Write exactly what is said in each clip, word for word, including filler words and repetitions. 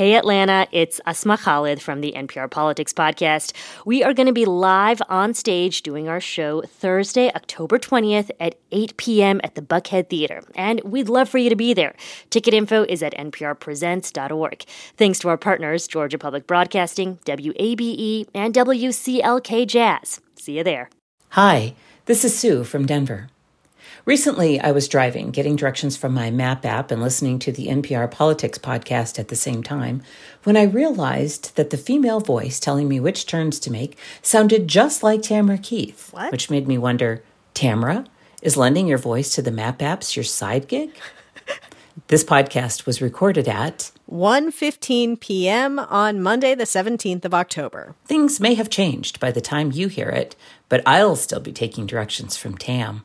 Hey Atlanta, it's Asma Khalid from the N P R Politics Podcast. We are going to be live on stage doing our show Thursday, October twentieth at eight p.m. at the Buckhead Theater. And we'd love for you to be there. Ticket info is at n p r presents dot org. Thanks to our partners, Georgia Public Broadcasting, W A B E, and W C L K Jazz. See you there. Hi, this is Sue from Denver. Recently, I was driving, getting directions from my map app and listening to the N P R Politics Podcast at the same time, when I realized that the female voice telling me which turns to make sounded just like Tamara Keith, what? Which made me wonder, Tamara, is lending your voice to the map apps your side gig? This podcast was recorded at one fifteen p.m. on Monday, the seventeenth of October. Things may have changed by the time you hear it, but I'll still be taking directions from Tam.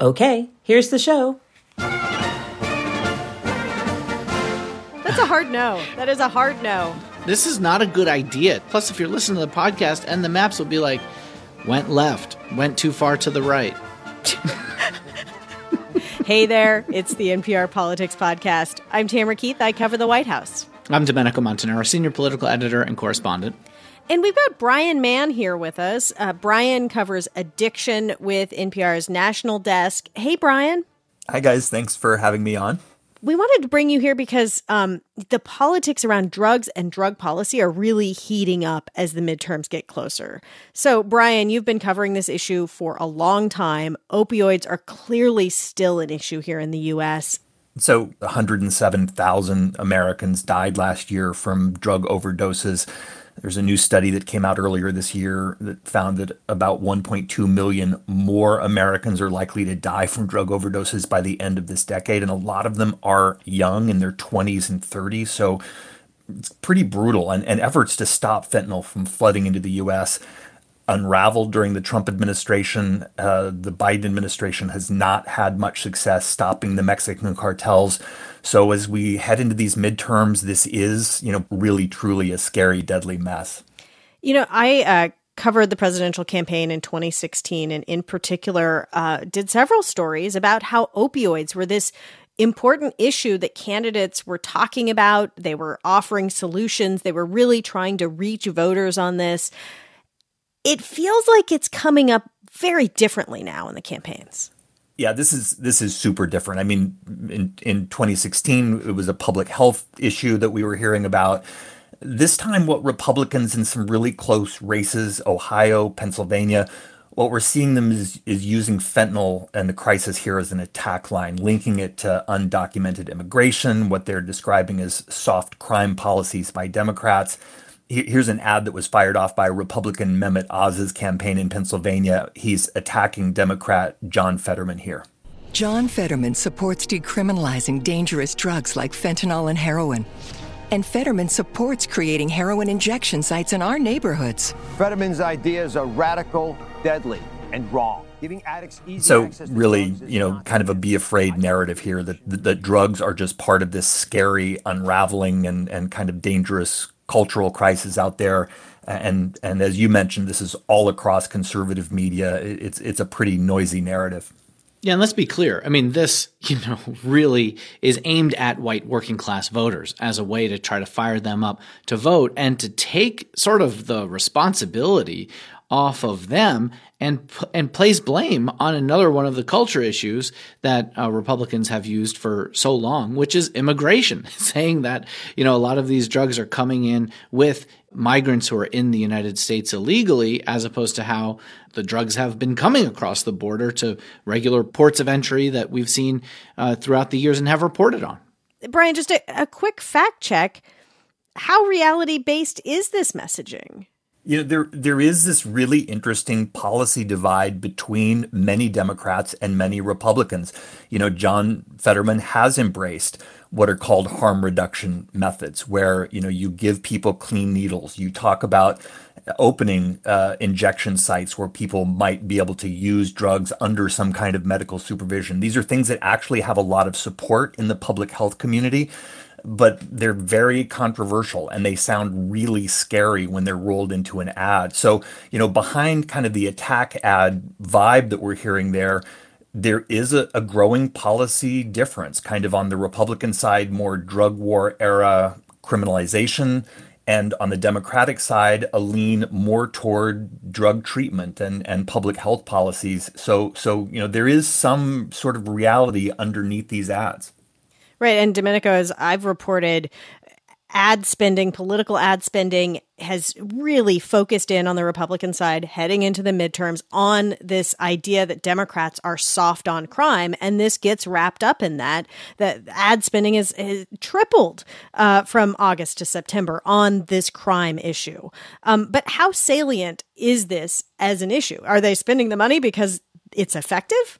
Okay, here's the show. That's a hard no. That is a hard no. This is not a good idea. Plus, if you're listening to the podcast, and the maps will be like, went left, went too far to the right. Hey there, it's the N P R Politics Podcast. I'm Tamara Keith. I cover the White House. I'm Domenico Montanaro, senior political editor and correspondent. And we've got Brian Mann here with us. Uh, Brian covers addiction with N P R's national desk. Hey, Brian. Hi, guys. Thanks for having me on. We wanted to bring you here because um, the politics around drugs and drug policy are really heating up as the midterms get closer. So, Brian, you've been covering this issue for a long time. Opioids are clearly still an issue here in the U S. So one hundred seven thousand Americans died last year from drug overdoses. There's a new study that came out earlier this year that found that about one point two million more Americans are likely to die from drug overdoses by the end of this decade. And a lot of them are young, in their twenties and thirties. So it's pretty brutal. And, and efforts to stop fentanyl from flooding into the U S unraveled during the Trump administration. Uh, the Biden administration has not had much success stopping the Mexican cartels. So as we head into these midterms, this is, you know, really, truly a scary, deadly mess. You know, I uh, covered the presidential campaign in twenty sixteen, and in particular, uh, did several stories about how opioids were this important issue that candidates were talking about. They were offering solutions. They were really trying to reach voters on this. It feels like it's coming up very differently now in the campaigns. Yeah, this is this is super different. I mean, in, in twenty sixteen, it was a public health issue that we were hearing about. This time, what Republicans in some really close races, Ohio, Pennsylvania, what we're seeing them is, is using fentanyl and the crisis here as an attack line, linking it to undocumented immigration, what they're describing as soft crime policies by Democrats. Here's an ad that was fired off by Republican Mehmet Oz's campaign in Pennsylvania. He's attacking Democrat John Fetterman here. John Fetterman supports decriminalizing dangerous drugs like fentanyl and heroin. And Fetterman supports creating heroin injection sites in our neighborhoods. Fetterman's ideas are radical, deadly, and wrong. Giving addicts easy so access to really, you know, kind of a be afraid narrative here that, that, that drugs are just part of this scary unraveling and, and kind of dangerous cultural crisis out there. And and as you mentioned, this is all across conservative media. It's it's a pretty noisy narrative. Yeah, and let's be clear. I mean, this, you know, really is aimed at white working class voters as a way to try to fire them up to vote and to take sort of the responsibility off of them and and place blame on another one of the culture issues that uh, Republicans have used for so long, which is immigration, saying that, you know, a lot of these drugs are coming in with migrants who are in the United States illegally, as opposed to how the drugs have been coming across the border to regular ports of entry that we've seen uh, throughout the years and have reported on. Brian, just a, a quick fact check. How reality-based is this messaging? You know, there there is this really interesting policy divide between many Democrats and many Republicans. You know, John Fetterman has embraced what are called harm reduction methods, where, you know, you give people clean needles. You talk about opening uh, injection sites where people might be able to use drugs under some kind of medical supervision. These are things that actually have a lot of support in the public health community, but they're very controversial and they sound really scary when they're rolled into an ad. So, you know, behind kind of the attack ad vibe that we're hearing there, there is a, a growing policy difference, kind of on the Republican side, more drug war era criminalization, and on the Democratic side, a lean more toward drug treatment and, and public health policies. So, so you know, there is some sort of reality underneath these ads. Right. And Domenico, as I've reported, ad spending, political ad spending has really focused in on the Republican side heading into the midterms on this idea that Democrats are soft on crime. And this gets wrapped up in that, that ad spending is, is tripled uh, from August to September on this crime issue. Um, but how salient is this as an issue? Are they spending the money because it's effective?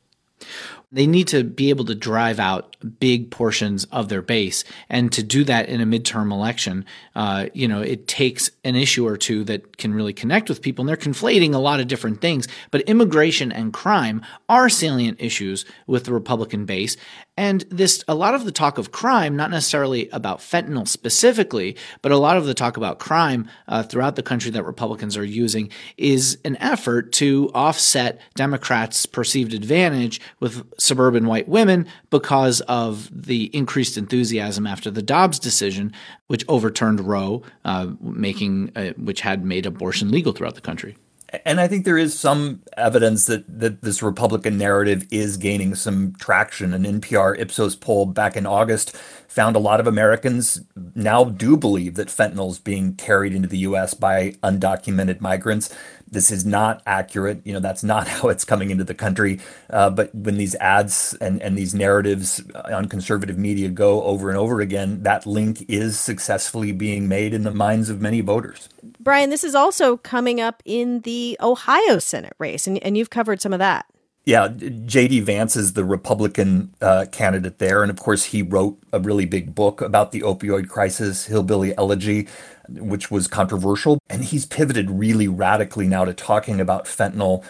They need to be able to drive out big portions of their base. And to do that in a midterm election, uh, you know, it takes an issue or two that can really connect with people. And they're conflating a lot of different things. But immigration and crime are salient issues with the Republican base. And this, a lot of the talk of crime, not necessarily about fentanyl specifically, but a lot of the talk about crime uh, throughout the country that Republicans are using is an effort to offset Democrats' perceived advantage with suburban white women because of the increased enthusiasm after the Dobbs decision, which overturned Roe, uh, making uh, which had made abortion legal throughout the country. And I think there is some evidence that, that this Republican narrative is gaining some traction. An N P R Ipsos poll back in August found a lot of Americans now do believe that fentanyl is being carried into the U S by undocumented migrants. This is not accurate. You know, that's not how it's coming into the country. Uh, but when these ads and, and these narratives on conservative media go over and over again, that link is successfully being made in the minds of many voters. Brian, this is also coming up in the Ohio Senate race, and, and you've covered some of that. Yeah, J D. Vance is the Republican uh, candidate there. And of course, he wrote a really big book about the opioid crisis, Hillbilly Elegy, which was controversial. And he's pivoted really radically now to talking about fentanyl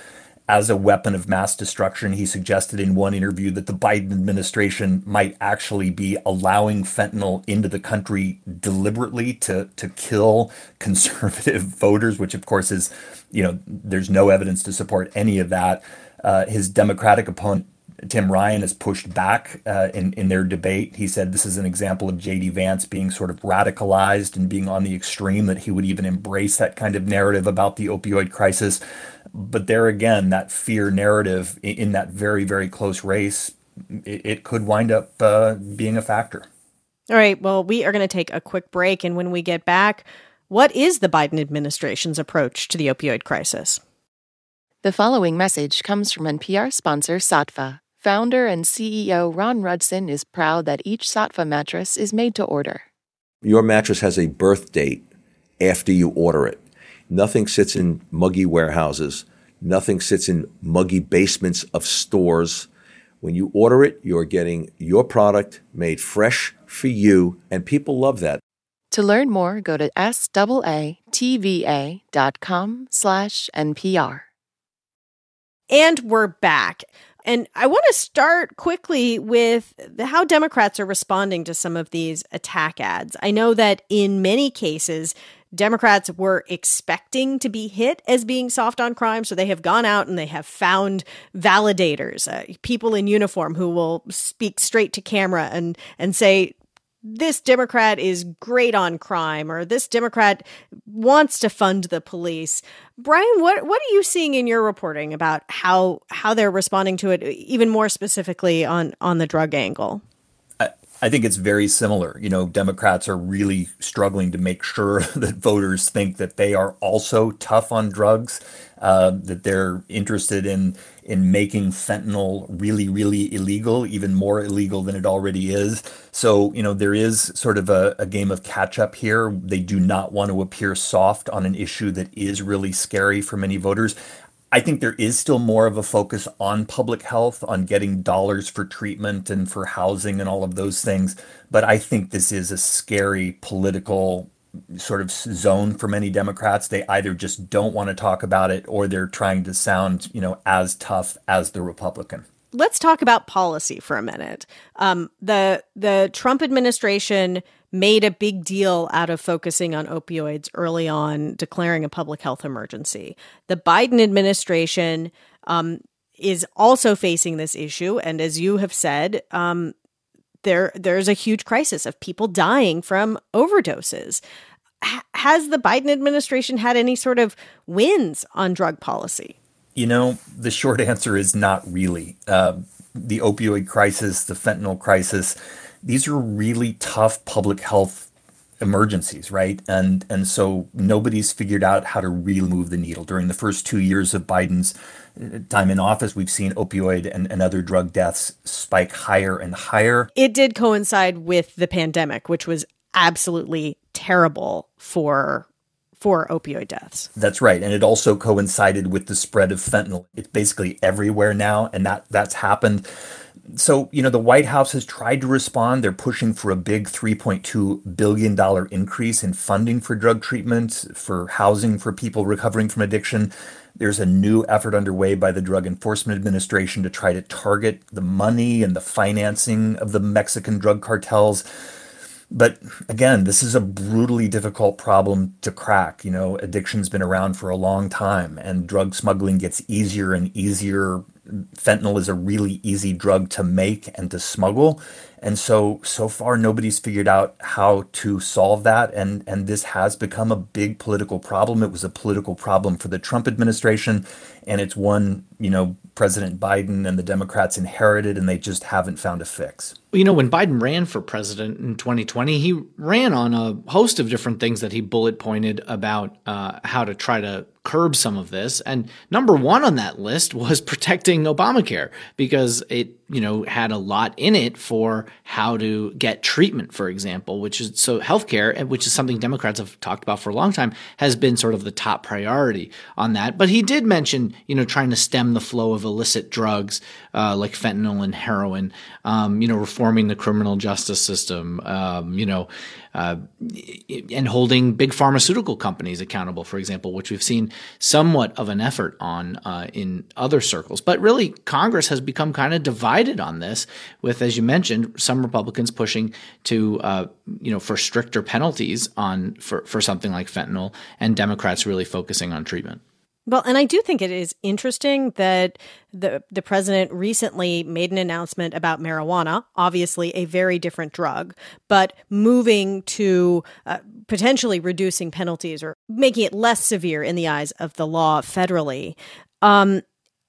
as a weapon of mass destruction. He suggested in one interview that the Biden administration might actually be allowing fentanyl into the country deliberately to, to kill conservative voters, which of course is, you know, there's no evidence to support any of that. Uh, his Democratic opponent, Tim Ryan, has pushed back uh, in, in their debate. He said this is an example of J D. Vance being sort of radicalized and being on the extreme, that he would even embrace that kind of narrative about the opioid crisis. But there again, that fear narrative in, in that very, very close race, it, it could wind up uh, being a factor. All right. Well, we are going to take a quick break. And when we get back, what is the Biden administration's approach to the opioid crisis? The following message comes from N P R sponsor Sattva. Founder and C E O Ron Rudson is proud that each Sattva mattress is made to order. Your mattress has a birth date after you order it. Nothing sits in muggy warehouses. Nothing sits in muggy basements of stores. When you order it, you're getting your product made fresh for you, and people love that. To learn more, go to S A A T V A dot com slash N P R. And we're back. And I want to start quickly with the, how Democrats are responding to some of these attack ads. I know that in many cases, Democrats were expecting to be hit as being soft on crime. So they have gone out and they have found validators, uh, people in uniform who will speak straight to camera and, and say, this Democrat is great on crime, or this Democrat wants to fund the police. Brian, what, what are you seeing in your reporting about how how they're responding to it, even more specifically on, on the drug angle? I, I think it's very similar. You know, Democrats are really struggling to make sure that voters think that they are also tough on drugs, uh, that they're interested in in making fentanyl really, really illegal, even more illegal than it already is. So, you know, there is sort of a, a game of catch up here. They do not want to appear soft on an issue that is really scary for many voters. I think there is still more of a focus on public health, on getting dollars for treatment and for housing and all of those things. But I think this is a scary political sort of zone for many Democrats. They either just don't want to talk about it, or they're trying to sound, you know, as tough as the Republican. Let's talk about policy for a minute. Um, the the Trump administration made a big deal out of focusing on opioids early on, declaring a public health emergency. The Biden administration um, is also facing this issue. And as you have said, um, there there's a huge crisis of people dying from overdoses. H- has the Biden administration had any sort of wins on drug policy? You know, the short answer is not really. Uh, the opioid crisis, the fentanyl crisis, these are really tough public health emergencies, right? And and so nobody's figured out how to really move the needle. During the first two years of Biden's time in office, we've seen opioid and, and other drug deaths spike higher and higher. It did coincide with the pandemic, which was absolutely terrible for for opioid deaths. That's right. And it also coincided with the spread of fentanyl. It's basically everywhere now, and that that's happened. So, you know, the White House has tried to respond. They're pushing for a big three point two billion dollars increase in funding for drug treatment, for housing for people recovering from addiction. There's a new effort underway by the Drug Enforcement Administration to try to target the money and the financing of the Mexican drug cartels. But again, this is a brutally difficult problem to crack. You know, addiction's been around for a long time, and drug smuggling gets easier and easier. Fentanyl is a really easy drug to make and to smuggle. And so, so far, nobody's figured out how to solve that. And, and this has become a big political problem. It was a political problem for the Trump administration. And it's one, you know, President Biden and the Democrats inherited, and they just haven't found a fix. Well, you know, when Biden ran for president in twenty twenty, he ran on a host of different things that he bullet pointed about uh, how to try to curb some of this. And number one on that list was protecting Obamacare, because it, you know, had a lot in it for how to get treatment, for example, which is so healthcare, which is something Democrats have talked about for a long time, has been sort of the top priority on that. But he did mention, you know, trying to stem the flow of illicit drugs uh, like fentanyl and heroin, um, you know, reforming the criminal justice system, um, you know, uh, and holding big pharmaceutical companies accountable, for example, which we've seen somewhat of an effort on uh, in other circles. But really, Congress has become kind of divided on this, with, as you mentioned, some Republicans pushing to, uh, you know, for stricter penalties on for, for something like fentanyl, and Democrats really focusing on treatment. Well, and I do think it is interesting that the the president recently made an announcement about marijuana, obviously a very different drug, but moving to uh, potentially reducing penalties or making it less severe in the eyes of the law federally. Um,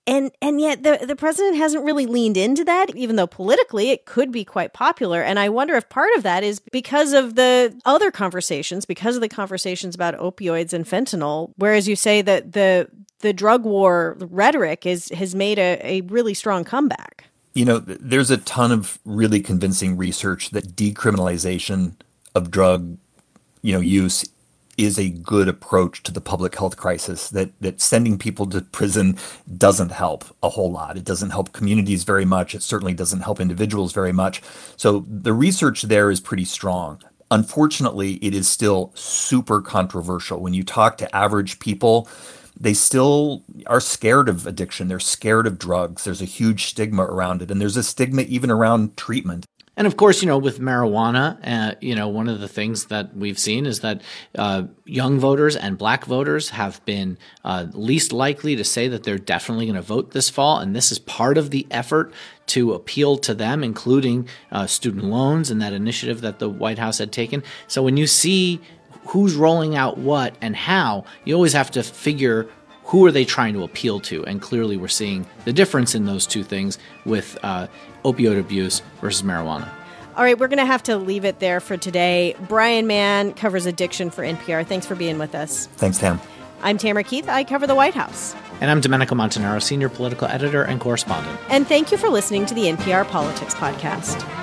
and and yet the, the president hasn't really leaned into that, even though politically it could be quite popular. And I wonder if part of that is because of the other conversations, because of the conversations about opioids and fentanyl, whereas you say that the the drug war rhetoric is has made a, a really strong comeback. You know, there's a ton of really convincing research that decriminalization of drug, you know, use is a good approach to the public health crisis, that that sending people to prison doesn't help a whole lot. It doesn't help communities very much. It certainly doesn't help individuals very much. So the research there is pretty strong. Unfortunately, it is still super controversial. When you talk to average people, they still are scared of addiction. They're scared of drugs. There's a huge stigma around it. And there's a stigma even around treatment. And of course, you know, with marijuana, uh, you know, one of the things that we've seen is that uh, young voters and black voters have been uh, least likely to say that they're definitely going to vote this fall. And this is part of the effort to appeal to them, including uh, student loans and that initiative that the White House had taken. So when you see who's rolling out what and how, you always have to figure who are they trying to appeal to? And clearly we're seeing the difference in those two things with uh, opioid abuse versus marijuana. All right, we're going to have to leave it there for today. Brian Mann covers addiction for N P R. Thanks for being with us. Thanks, Tam. I'm Tamara Keith. I cover the White House. And I'm Domenico Montanaro, senior political editor and correspondent. And thank you for listening to the N P R Politics Podcast.